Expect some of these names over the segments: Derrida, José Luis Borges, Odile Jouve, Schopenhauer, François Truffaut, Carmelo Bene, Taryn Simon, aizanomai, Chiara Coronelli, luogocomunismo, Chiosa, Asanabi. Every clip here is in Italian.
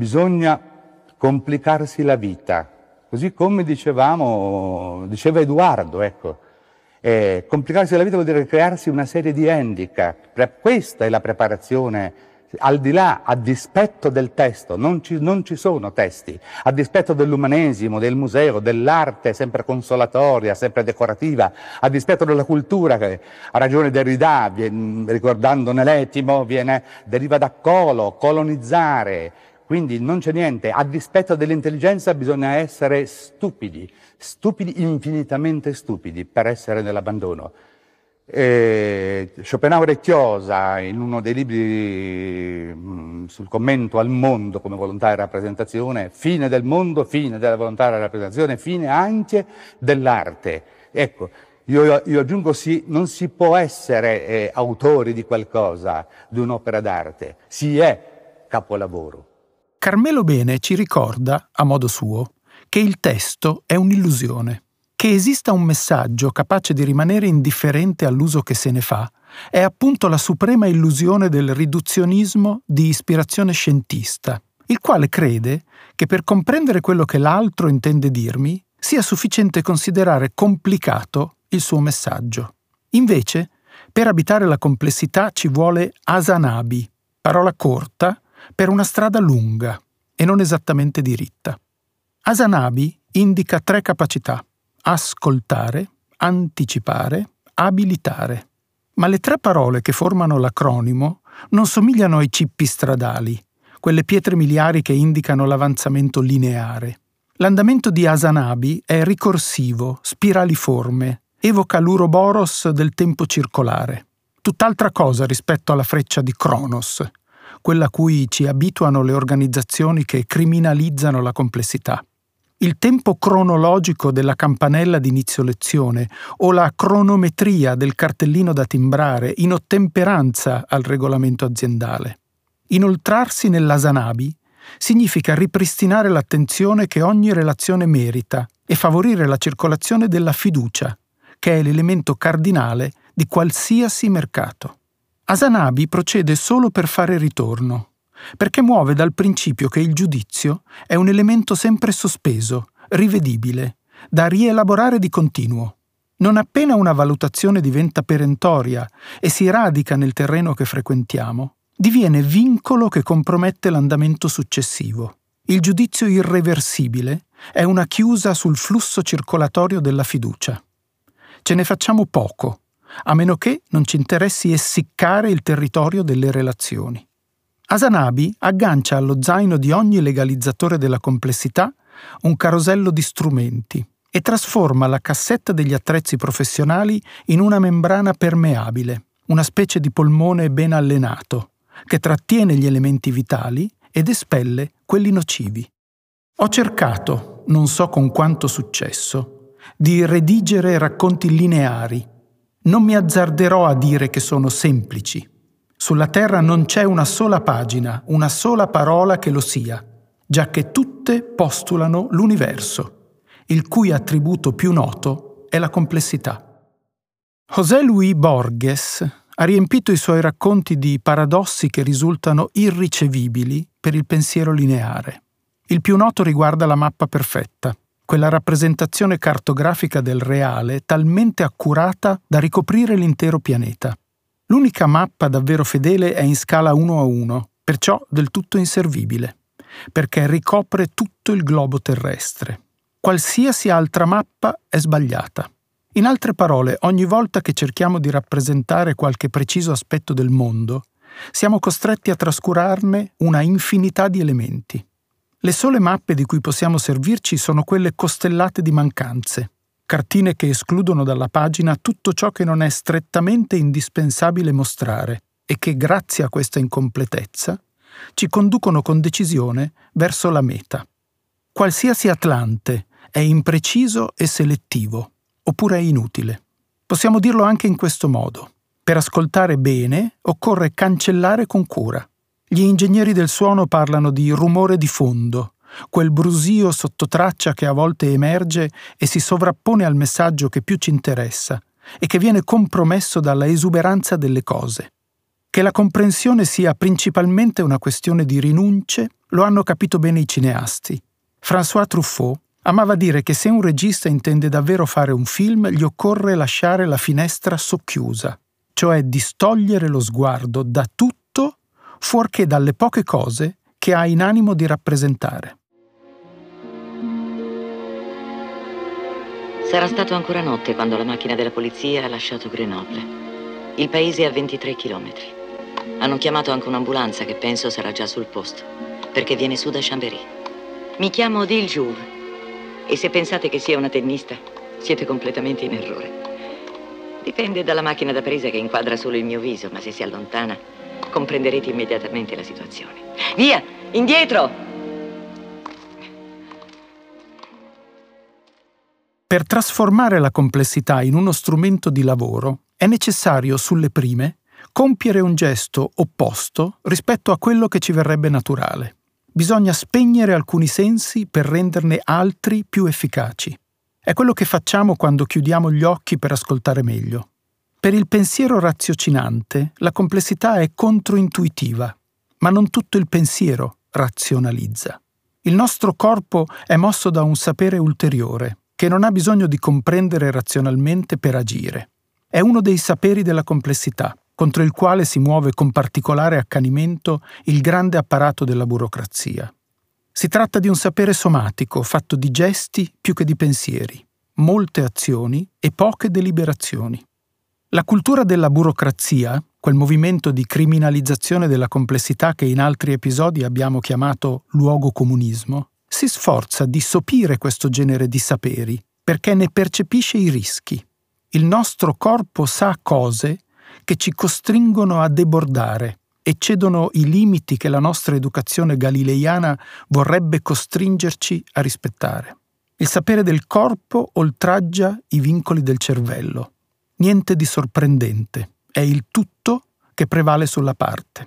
bisogna complicarsi la vita, così come diceva Edoardo, ecco. Complicarsi la vita vuol dire crearsi una serie di handicap. Questa è la preparazione, al di là, a dispetto del testo, non ci sono testi, a dispetto dell'umanesimo, del museo, dell'arte sempre consolatoria, sempre decorativa, a dispetto della cultura che a ragione Derrida, ricordandone l'etimo, deriva da colo, colonizzare. Quindi non c'è niente, a dispetto dell'intelligenza bisogna essere stupidi, stupidi, infinitamente stupidi, per essere nell'abbandono. Schopenhauer e Chiosa, in uno dei libri sul commento al mondo come volontà e rappresentazione, fine del mondo, fine della volontà e rappresentazione, fine anche dell'arte. Ecco. Io aggiungo sì, non si può essere autori di qualcosa, di un'opera d'arte, si è capolavoro. Carmelo Bene ci ricorda, a modo suo, che il testo è un'illusione. Che esista un messaggio capace di rimanere indifferente all'uso che se ne fa è appunto la suprema illusione del riduzionismo di ispirazione scientista, il quale crede che per comprendere quello che l'altro intende dirmi sia sufficiente considerare complicato il suo messaggio. Invece, per abitare la complessità ci vuole Asanabi, parola corta, per una strada lunga e non esattamente diritta. Asanabi indica tre capacità: ascoltare, anticipare, abilitare. Ma le tre parole che formano l'acronimo non somigliano ai cippi stradali, quelle pietre miliari che indicano l'avanzamento lineare. L'andamento di Asanabi è ricorsivo, spiraliforme, evoca l'Uroboros del tempo circolare. Tutt'altra cosa rispetto alla freccia di Cronos, quella a cui ci abituano le organizzazioni che criminalizzano la complessità. Il tempo cronologico della campanella d'inizio lezione o la cronometria del cartellino da timbrare in ottemperanza al regolamento aziendale. Inoltrarsi nell'Asanabi significa ripristinare l'attenzione che ogni relazione merita e favorire la circolazione della fiducia, che è l'elemento cardinale di qualsiasi mercato. Asanabi procede solo per fare ritorno, perché muove dal principio che il giudizio è un elemento sempre sospeso, rivedibile, da rielaborare di continuo. Non appena una valutazione diventa perentoria e si radica nel terreno che frequentiamo, diviene vincolo che compromette l'andamento successivo. Il giudizio irreversibile è una chiusa sul flusso circolatorio della fiducia. Ce ne facciamo poco, a meno che non ci interessi essiccare il territorio delle relazioni. Asanabi aggancia allo zaino di ogni legalizzatore della complessità un carosello di strumenti e trasforma la cassetta degli attrezzi professionali in una membrana permeabile, una specie di polmone ben allenato, che trattiene gli elementi vitali ed espelle quelli nocivi. Ho cercato, non so con quanto successo, di redigere racconti lineari. Non mi azzarderò a dire che sono semplici. Sulla terra non c'è una sola pagina, una sola parola che lo sia, giacché tutte postulano l'universo, il cui attributo più noto è la complessità. José Luis Borges ha riempito i suoi racconti di paradossi che risultano irricevibili per il pensiero lineare. Il più noto riguarda la mappa perfetta, quella rappresentazione cartografica del reale talmente accurata da ricoprire l'intero pianeta. L'unica mappa davvero fedele è in scala 1:1, perciò del tutto inservibile, perché ricopre tutto il globo terrestre. Qualsiasi altra mappa è sbagliata. In altre parole, ogni volta che cerchiamo di rappresentare qualche preciso aspetto del mondo, siamo costretti a trascurarne una infinità di elementi. Le sole mappe di cui possiamo servirci sono quelle costellate di mancanze, cartine che escludono dalla pagina tutto ciò che non è strettamente indispensabile mostrare e che, grazie a questa incompletezza, ci conducono con decisione verso la meta. Qualsiasi atlante è impreciso e selettivo, oppure è inutile. Possiamo dirlo anche in questo modo. Per ascoltare bene occorre cancellare con cura. Gli ingegneri del suono parlano di rumore di fondo, quel brusio sottotraccia che a volte emerge e si sovrappone al messaggio che più ci interessa e che viene compromesso dalla esuberanza delle cose. Che la comprensione sia principalmente una questione di rinunce lo hanno capito bene i cineasti. François Truffaut amava dire che se un regista intende davvero fare un film gli occorre lasciare la finestra socchiusa, cioè distogliere lo sguardo da tutto fuorché dalle poche cose che ha in animo di rappresentare. Sarà stato ancora notte quando la macchina della polizia ha lasciato Grenoble. Il paese è a 23 chilometri. Hanno chiamato anche un'ambulanza che penso sarà già sul posto, perché viene su da Chambéry. Mi chiamo Odile Jouve e se pensate che sia una tennista, siete completamente in errore. Dipende dalla macchina da presa che inquadra solo il mio viso, ma se si allontana comprenderete immediatamente la situazione. Via, indietro! Per trasformare la complessità in uno strumento di lavoro, è necessario, sulle prime, compiere un gesto opposto rispetto a quello che ci verrebbe naturale. Bisogna spegnere alcuni sensi per renderne altri più efficaci. È quello che facciamo quando chiudiamo gli occhi per ascoltare meglio. Per il pensiero raziocinante, la complessità è controintuitiva, ma non tutto il pensiero razionalizza. Il nostro corpo è mosso da un sapere ulteriore, che non ha bisogno di comprendere razionalmente per agire. È uno dei saperi della complessità, contro il quale si muove con particolare accanimento il grande apparato della burocrazia. Si tratta di un sapere somatico, fatto di gesti più che di pensieri, molte azioni e poche deliberazioni. La cultura della burocrazia, quel movimento di criminalizzazione della complessità che in altri episodi abbiamo chiamato luogocomunismo, si sforza di sopire questo genere di saperi perché ne percepisce i rischi. Il nostro corpo sa cose che ci costringono a debordare e cedono i limiti che la nostra educazione galileiana vorrebbe costringerci a rispettare. Il sapere del corpo oltraggia i vincoli del cervello. Niente di sorprendente, è il tutto che prevale sulla parte.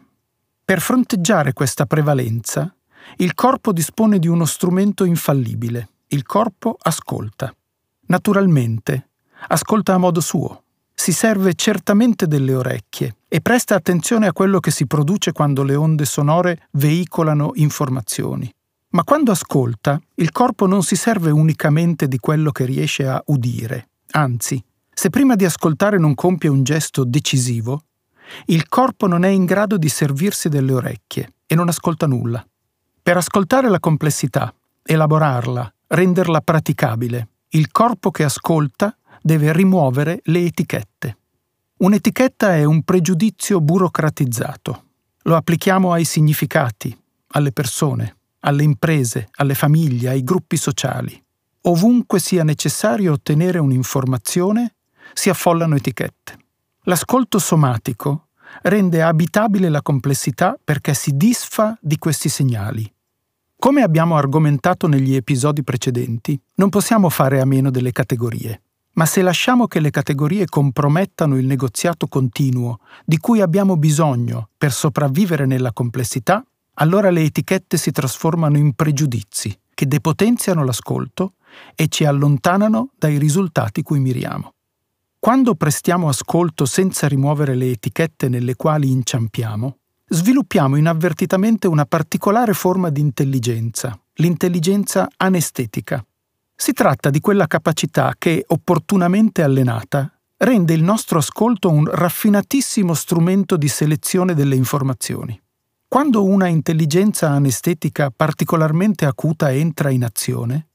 Per fronteggiare questa prevalenza, il corpo dispone di uno strumento infallibile. Il corpo ascolta. Naturalmente, ascolta a modo suo, si serve certamente delle orecchie e presta attenzione a quello che si produce quando le onde sonore veicolano informazioni. Ma quando ascolta, il corpo non si serve unicamente di quello che riesce a udire. Anzi, se prima di ascoltare non compie un gesto decisivo, il corpo non è in grado di servirsi delle orecchie e non ascolta nulla. Per ascoltare la complessità, elaborarla, renderla praticabile, il corpo che ascolta deve rimuovere le etichette. Un'etichetta è un pregiudizio burocratizzato. Lo applichiamo ai significati, alle persone, alle imprese, alle famiglie, ai gruppi sociali. Ovunque sia necessario ottenere un'informazione, si affollano etichette. L'ascolto somatico rende abitabile la complessità perché si disfa di questi segnali. Come abbiamo argomentato negli episodi precedenti, non possiamo fare a meno delle categorie. Ma se lasciamo che le categorie compromettano il negoziato continuo di cui abbiamo bisogno per sopravvivere nella complessità, allora le etichette si trasformano in pregiudizi che depotenziano l'ascolto e ci allontanano dai risultati cui miriamo. Quando prestiamo ascolto senza rimuovere le etichette nelle quali inciampiamo, sviluppiamo inavvertitamente una particolare forma di intelligenza, l'intelligenza anestetica. Si tratta di quella capacità che, opportunamente allenata, rende il nostro ascolto un raffinatissimo strumento di selezione delle informazioni. Quando una intelligenza anestetica particolarmente acuta entra in azione,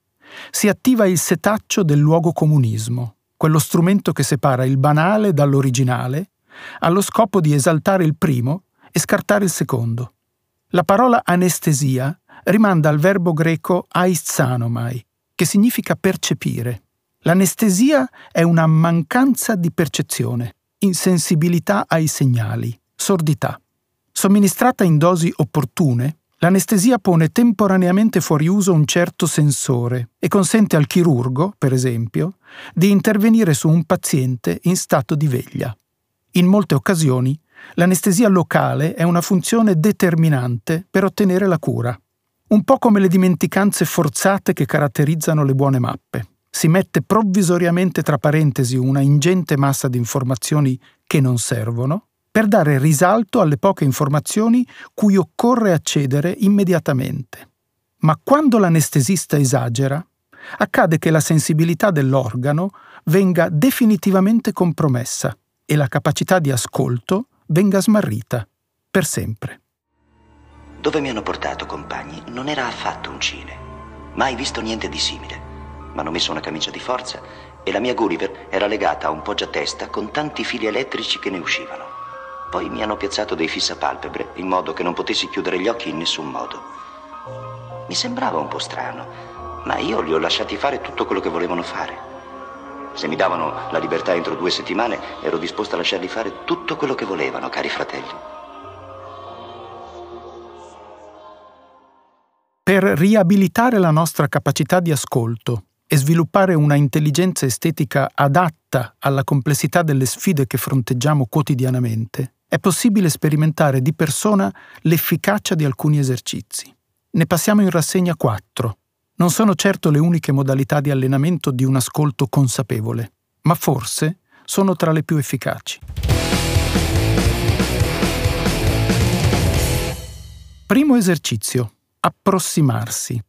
si attiva il setaccio del luogocomunismo, quello strumento che separa il banale dall'originale, allo scopo di esaltare il primo e scartare il secondo. La parola anestesia rimanda al verbo greco aizanomai, che significa percepire. L'anestesia è una mancanza di percezione, insensibilità ai segnali, sordità. Somministrata in dosi opportune, l'anestesia pone temporaneamente fuori uso un certo sensore e consente al chirurgo, per esempio, di intervenire su un paziente in stato di veglia. In molte occasioni, l'anestesia locale è una funzione determinante per ottenere la cura. Un po' come le dimenticanze forzate che caratterizzano le buone mappe. Si mette provvisoriamente tra parentesi una ingente massa di informazioni che non servono per dare risalto alle poche informazioni cui occorre accedere immediatamente. Ma quando l'anestesista esagera, accade che la sensibilità dell'organo venga definitivamente compromessa e la capacità di ascolto venga smarrita, per sempre. Dove mi hanno portato, compagni, non era affatto un cine. Mai visto niente di simile. M'hanno messo una camicia di forza e la mia Gulliver era legata a un poggiatesta con tanti fili elettrici che ne uscivano. Poi mi hanno piazzato dei fissapalpebre in modo che non potessi chiudere gli occhi in nessun modo. Mi sembrava un po' strano, ma io li ho lasciati fare tutto quello che volevano fare. Se mi davano la libertà entro 2 settimane, ero disposto a lasciarli fare tutto quello che volevano, cari fratelli. Per riabilitare la nostra capacità di ascolto e sviluppare una intelligenza estetica adatta alla complessità delle sfide che fronteggiamo quotidianamente, è possibile sperimentare di persona l'efficacia di alcuni esercizi. Ne passiamo in rassegna 4. Non sono certo le uniche modalità di allenamento di un ascolto consapevole, ma forse sono tra le più efficaci. Primo esercizio. Approssimarsi.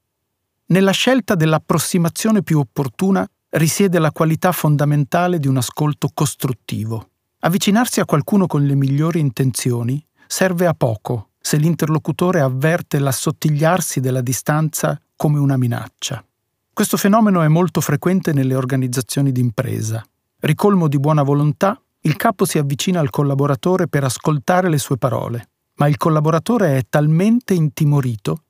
Nella scelta dell'approssimazione più opportuna risiede la qualità fondamentale di un ascolto costruttivo. Avvicinarsi a qualcuno con le migliori intenzioni serve a poco se l'interlocutore avverte l'assottigliarsi della distanza come una minaccia. Questo fenomeno è molto frequente nelle organizzazioni d'impresa. Ricolmo di buona volontà, il capo si avvicina al collaboratore per ascoltare le sue parole, ma il collaboratore è talmente intimorito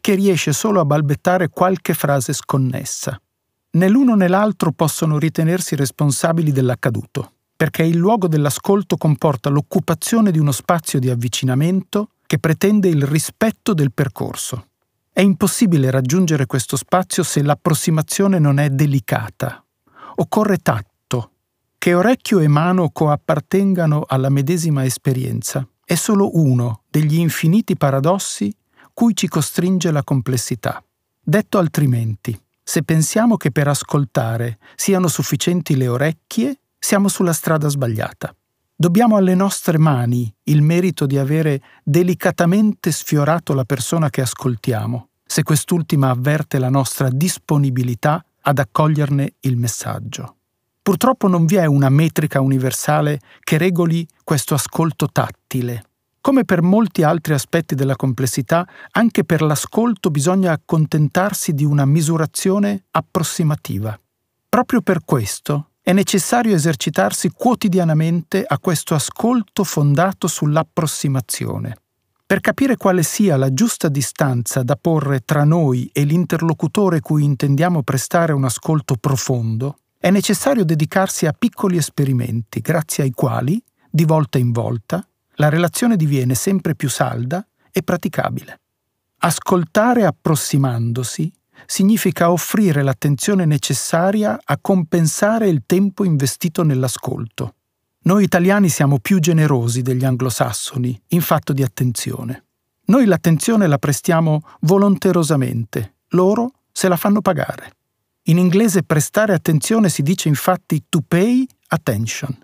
che riesce solo a balbettare qualche frase sconnessa. Né l'uno né l'altro possono ritenersi responsabili dell'accaduto, perché il luogo dell'ascolto comporta l'occupazione di uno spazio di avvicinamento che pretende il rispetto del percorso. È impossibile raggiungere questo spazio se l'approssimazione non è delicata. Occorre tatto, che orecchio e mano coappartengano alla medesima esperienza. È solo uno degli infiniti paradossi cui ci costringe la complessità. Detto altrimenti, se pensiamo che per ascoltare siano sufficienti le orecchie, siamo sulla strada sbagliata. Dobbiamo alle nostre mani il merito di avere delicatamente sfiorato la persona che ascoltiamo, se quest'ultima avverte la nostra disponibilità ad accoglierne il messaggio. Purtroppo non vi è una metrica universale che regoli questo ascolto tattile. Come per molti altri aspetti della complessità, anche per l'ascolto bisogna accontentarsi di una misurazione approssimativa. Proprio per questo è necessario esercitarsi quotidianamente a questo ascolto fondato sull'approssimazione. Per capire quale sia la giusta distanza da porre tra noi e l'interlocutore cui intendiamo prestare un ascolto profondo, è necessario dedicarsi a piccoli esperimenti, grazie ai quali, di volta in volta, la relazione diviene sempre più salda e praticabile. Ascoltare approssimandosi significa offrire l'attenzione necessaria a compensare il tempo investito nell'ascolto. Noi italiani siamo più generosi degli anglosassoni in fatto di attenzione. Noi l'attenzione la prestiamo volonterosamente, loro se la fanno pagare. In inglese prestare attenzione si dice infatti to pay attention.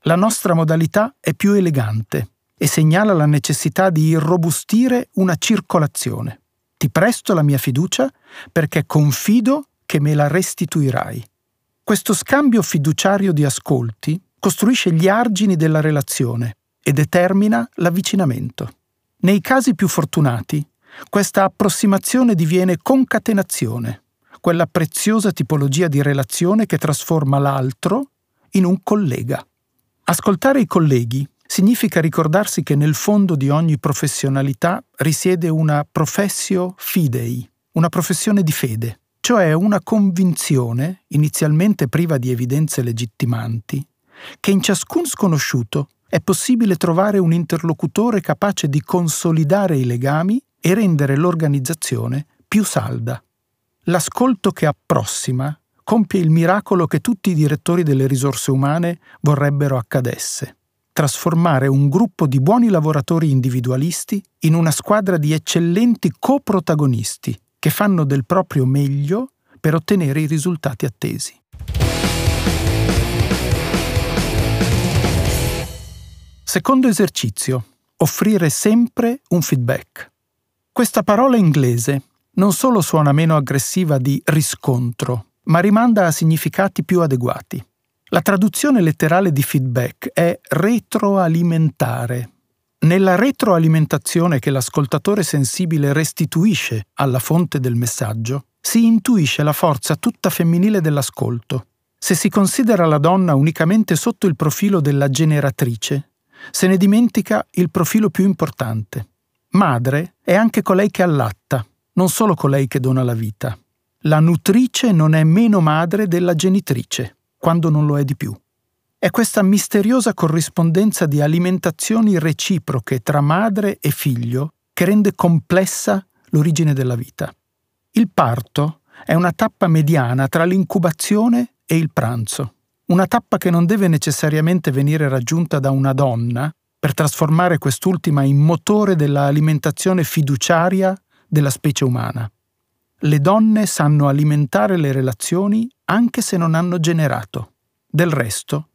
La nostra modalità è più elegante e segnala la necessità di irrobustire una circolazione. Ti presto la mia fiducia perché confido che me la restituirai. Questo scambio fiduciario di ascolti costruisce gli argini della relazione e determina l'avvicinamento. Nei casi più fortunati, questa approssimazione diviene concatenazione, quella preziosa tipologia di relazione che trasforma l'altro in un collega. Ascoltare i colleghi significa ricordarsi che nel fondo di ogni professionalità risiede una professio fidei, una professione di fede, cioè una convinzione, inizialmente priva di evidenze legittimanti, che in ciascun sconosciuto è possibile trovare un interlocutore capace di consolidare i legami e rendere l'organizzazione più salda. L'ascolto che approssima compie il miracolo che tutti i direttori delle risorse umane vorrebbero accadesse: trasformare un gruppo di buoni lavoratori individualisti in una squadra di eccellenti coprotagonisti che fanno del proprio meglio per ottenere i risultati attesi. Secondo esercizio. Offrire sempre un feedback. Questa parola inglese non solo suona meno aggressiva di riscontro, ma rimanda a significati più adeguati. La traduzione letterale di feedback è retroalimentare. Nella retroalimentazione che l'ascoltatore sensibile restituisce alla fonte del messaggio, si intuisce la forza tutta femminile dell'ascolto. Se si considera la donna unicamente sotto il profilo della generatrice, se ne dimentica il profilo più importante. Madre è anche colei che allatta, non solo colei che dona la vita. La nutrice non è meno madre della genitrice, quando non lo è di più. È questa misteriosa corrispondenza di alimentazioni reciproche tra madre e figlio che rende complessa l'origine della vita. Il parto è una tappa mediana tra l'incubazione e il pranzo, una tappa che non deve necessariamente venire raggiunta da una donna per trasformare quest'ultima in motore della alimentazione fiduciaria della specie umana. Le donne sanno alimentare le relazioni anche se non hanno generato. Del resto,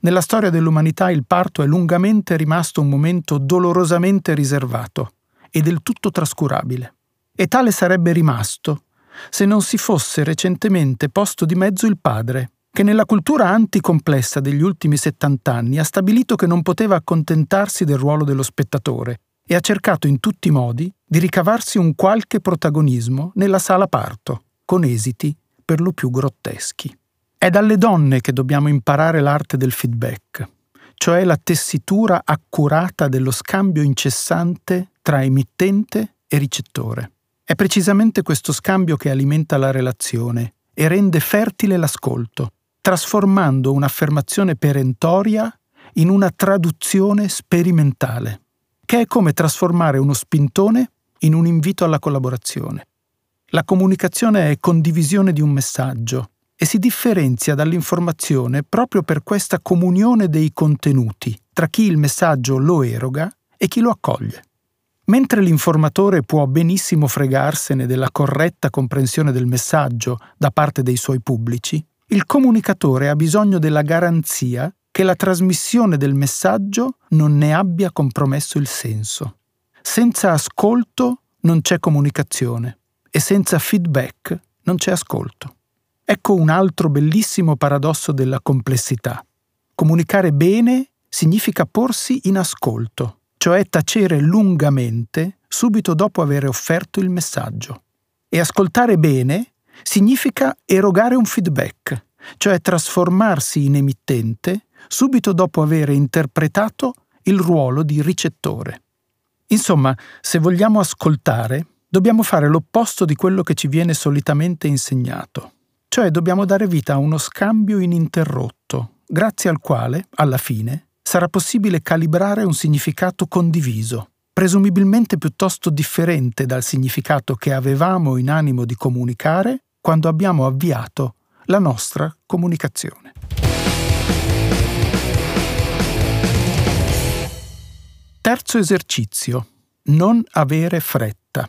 nella storia dell'umanità il parto è lungamente rimasto un momento dolorosamente riservato e del tutto trascurabile. E tale sarebbe rimasto se non si fosse recentemente posto di mezzo il padre, che nella cultura anticomplessa degli ultimi 70 anni ha stabilito che non poteva accontentarsi del ruolo dello spettatore e ha cercato in tutti i modi di ricavarsi un qualche protagonismo nella sala parto, con esiti per lo più grotteschi. È dalle donne che dobbiamo imparare l'arte del feedback, cioè la tessitura accurata dello scambio incessante tra emittente e ricettore. È precisamente questo scambio che alimenta la relazione e rende fertile l'ascolto, trasformando un'affermazione perentoria in una traduzione sperimentale, che è come trasformare uno spintone in un invito alla collaborazione. La comunicazione è condivisione di un messaggio, e si differenzia dall'informazione proprio per questa comunione dei contenuti tra chi il messaggio lo eroga e chi lo accoglie. Mentre l'informatore può benissimo fregarsene della corretta comprensione del messaggio da parte dei suoi pubblici, il comunicatore ha bisogno della garanzia che la trasmissione del messaggio non ne abbia compromesso il senso. Senza ascolto non c'è comunicazione e senza feedback non c'è ascolto. Ecco un altro bellissimo paradosso della complessità. Comunicare bene significa porsi in ascolto, cioè tacere lungamente subito dopo aver offerto il messaggio. E ascoltare bene significa erogare un feedback, cioè trasformarsi in emittente subito dopo aver interpretato il ruolo di ricettore. Insomma, se vogliamo ascoltare, dobbiamo fare l'opposto di quello che ci viene solitamente insegnato. Cioè dobbiamo dare vita a uno scambio ininterrotto, grazie al quale, alla fine, sarà possibile calibrare un significato condiviso, presumibilmente piuttosto differente dal significato che avevamo in animo di comunicare quando abbiamo avviato la nostra comunicazione. Terzo esercizio. Non avere fretta.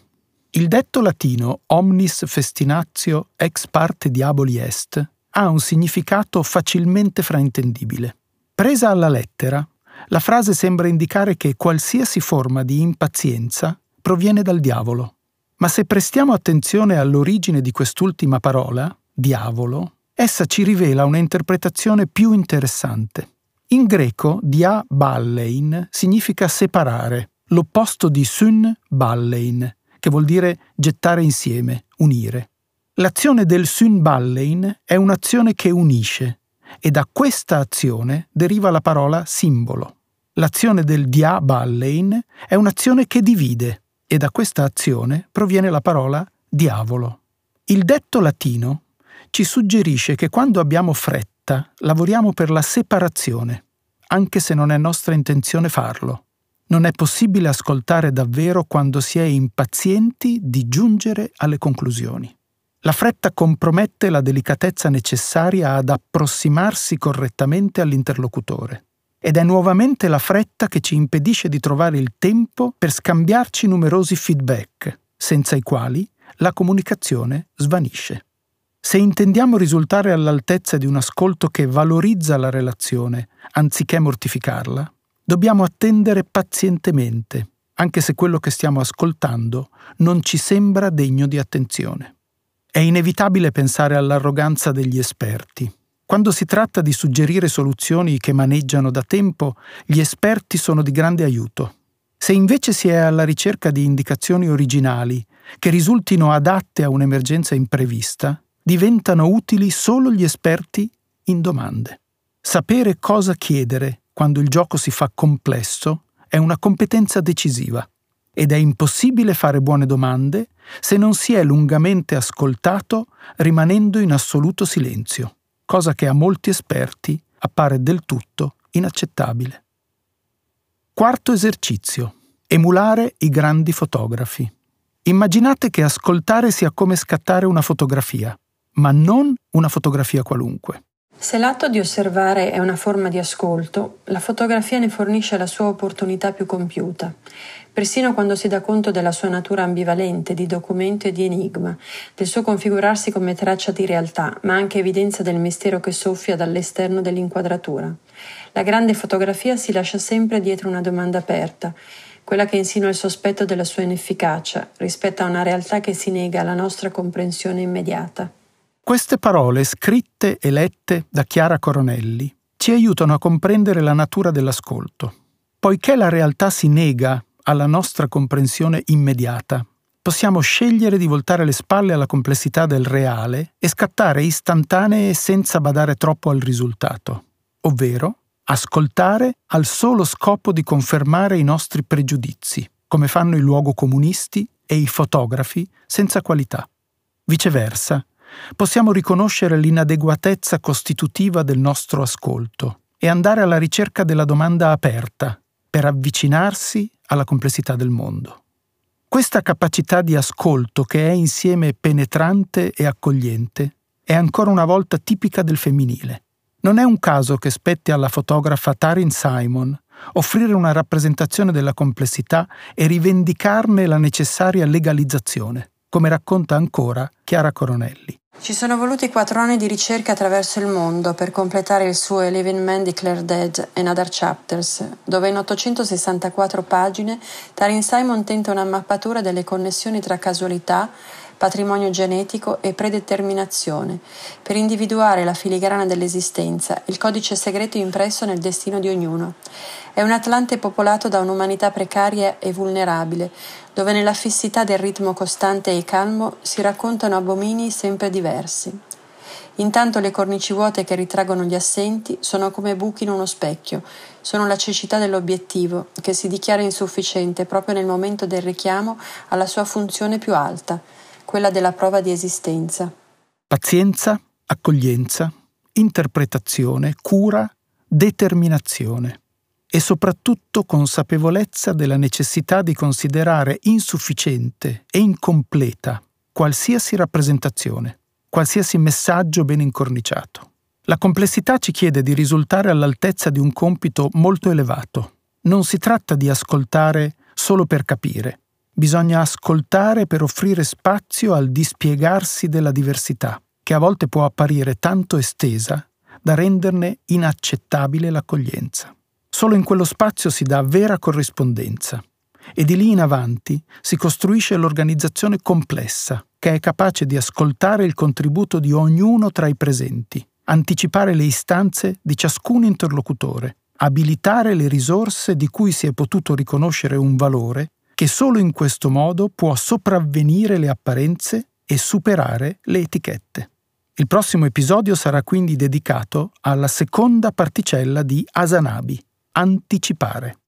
Il detto latino omnis festinatio ex parte diaboli est ha un significato facilmente fraintendibile. Presa alla lettera, la frase sembra indicare che qualsiasi forma di impazienza proviene dal diavolo. Ma se prestiamo attenzione all'origine di quest'ultima parola, diavolo, essa ci rivela un'interpretazione più interessante. In greco dia ballein significa separare, l'opposto di sun ballein, che vuol dire gettare insieme, unire. L'azione del Sünballein è un'azione che unisce, e da questa azione deriva la parola simbolo. L'azione del Diaballein è un'azione che divide, e da questa azione proviene la parola diavolo. Il detto latino ci suggerisce che quando abbiamo fretta lavoriamo per la separazione, anche se non è nostra intenzione farlo. Non è possibile ascoltare davvero quando si è impazienti di giungere alle conclusioni. La fretta compromette la delicatezza necessaria ad approssimarsi correttamente all'interlocutore. Ed è nuovamente la fretta che ci impedisce di trovare il tempo per scambiarci numerosi feedback, senza i quali la comunicazione svanisce. Se intendiamo risultare all'altezza di un ascolto che valorizza la relazione, anziché mortificarla, Dobbiamo attendere pazientemente, anche se quello che stiamo ascoltando non ci sembra degno di attenzione. È inevitabile pensare all'arroganza degli esperti. Quando si tratta di suggerire soluzioni che maneggiano da tempo, gli esperti sono di grande aiuto. Se invece si è alla ricerca di indicazioni originali che risultino adatte a un'emergenza imprevista, diventano utili solo gli esperti in domande. Sapere cosa chiedere quando il gioco si fa complesso è una competenza decisiva ed è impossibile fare buone domande se non si è lungamente ascoltato rimanendo in assoluto silenzio, cosa che a molti esperti appare del tutto inaccettabile. Quarto esercizio. Emulare i grandi fotografi. Immaginate che ascoltare sia come scattare una fotografia, ma non una fotografia qualunque. Se l'atto di osservare è una forma di ascolto, la fotografia ne fornisce la sua opportunità più compiuta, persino quando si dà conto della sua natura ambivalente, di documento e di enigma, del suo configurarsi come traccia di realtà, ma anche evidenza del mistero che soffia dall'esterno dell'inquadratura. La grande fotografia si lascia sempre dietro una domanda aperta, quella che insinua il sospetto della sua inefficacia, rispetto a una realtà che si nega alla nostra comprensione immediata. Queste parole, scritte e lette da Chiara Coronelli, ci aiutano a comprendere la natura dell'ascolto. Poiché la realtà si nega alla nostra comprensione immediata, possiamo scegliere di voltare le spalle alla complessità del reale e scattare istantanee senza badare troppo al risultato, ovvero ascoltare al solo scopo di confermare i nostri pregiudizi, come fanno i luogocomunisti e i fotografi senza qualità. Viceversa, possiamo riconoscere l'inadeguatezza costitutiva del nostro ascolto e andare alla ricerca della domanda aperta per avvicinarsi alla complessità del mondo. Questa capacità di ascolto, che è insieme penetrante e accogliente, è ancora una volta tipica del femminile. Non è un caso che spetti alla fotografa Taryn Simon offrire una rappresentazione della complessità e rivendicarne la necessaria legalizzazione, come racconta ancora Chiara Coronelli. Ci sono voluti 4 anni di ricerca attraverso il mondo per completare il suo A Living Man Declared Dead and Other Chapters, dove in 864 pagine Taryn Simon tenta una mappatura delle connessioni tra casualità, patrimonio genetico e predeterminazione, per individuare la filigrana dell'esistenza, il codice segreto impresso nel destino di ognuno. È un Atlante popolato da un'umanità precaria e vulnerabile, dove nella fissità del ritmo costante e calmo si raccontano abomini sempre diversi. Intanto le cornici vuote che ritraggono gli assenti sono come buchi in uno specchio, sono la cecità dell'obiettivo, che si dichiara insufficiente proprio nel momento del richiamo alla sua funzione più alta, quella della prova di esistenza. Pazienza, accoglienza, interpretazione, cura, determinazione e soprattutto consapevolezza della necessità di considerare insufficiente e incompleta qualsiasi rappresentazione, qualsiasi messaggio ben incorniciato. La complessità ci chiede di risultare all'altezza di un compito molto elevato. Non si tratta di ascoltare solo per capire. Bisogna ascoltare per offrire spazio al dispiegarsi della diversità, che a volte può apparire tanto estesa da renderne inaccettabile l'accoglienza. Solo in quello spazio si dà vera corrispondenza e di lì in avanti si costruisce l'organizzazione complessa, che è capace di ascoltare il contributo di ognuno tra i presenti, anticipare le istanze di ciascun interlocutore, abilitare le risorse di cui si è potuto riconoscere un valore, che solo in questo modo può sopravvenire le apparenze e superare le etichette. Il prossimo episodio sarà quindi dedicato alla seconda particella di Asanabi, anticipare.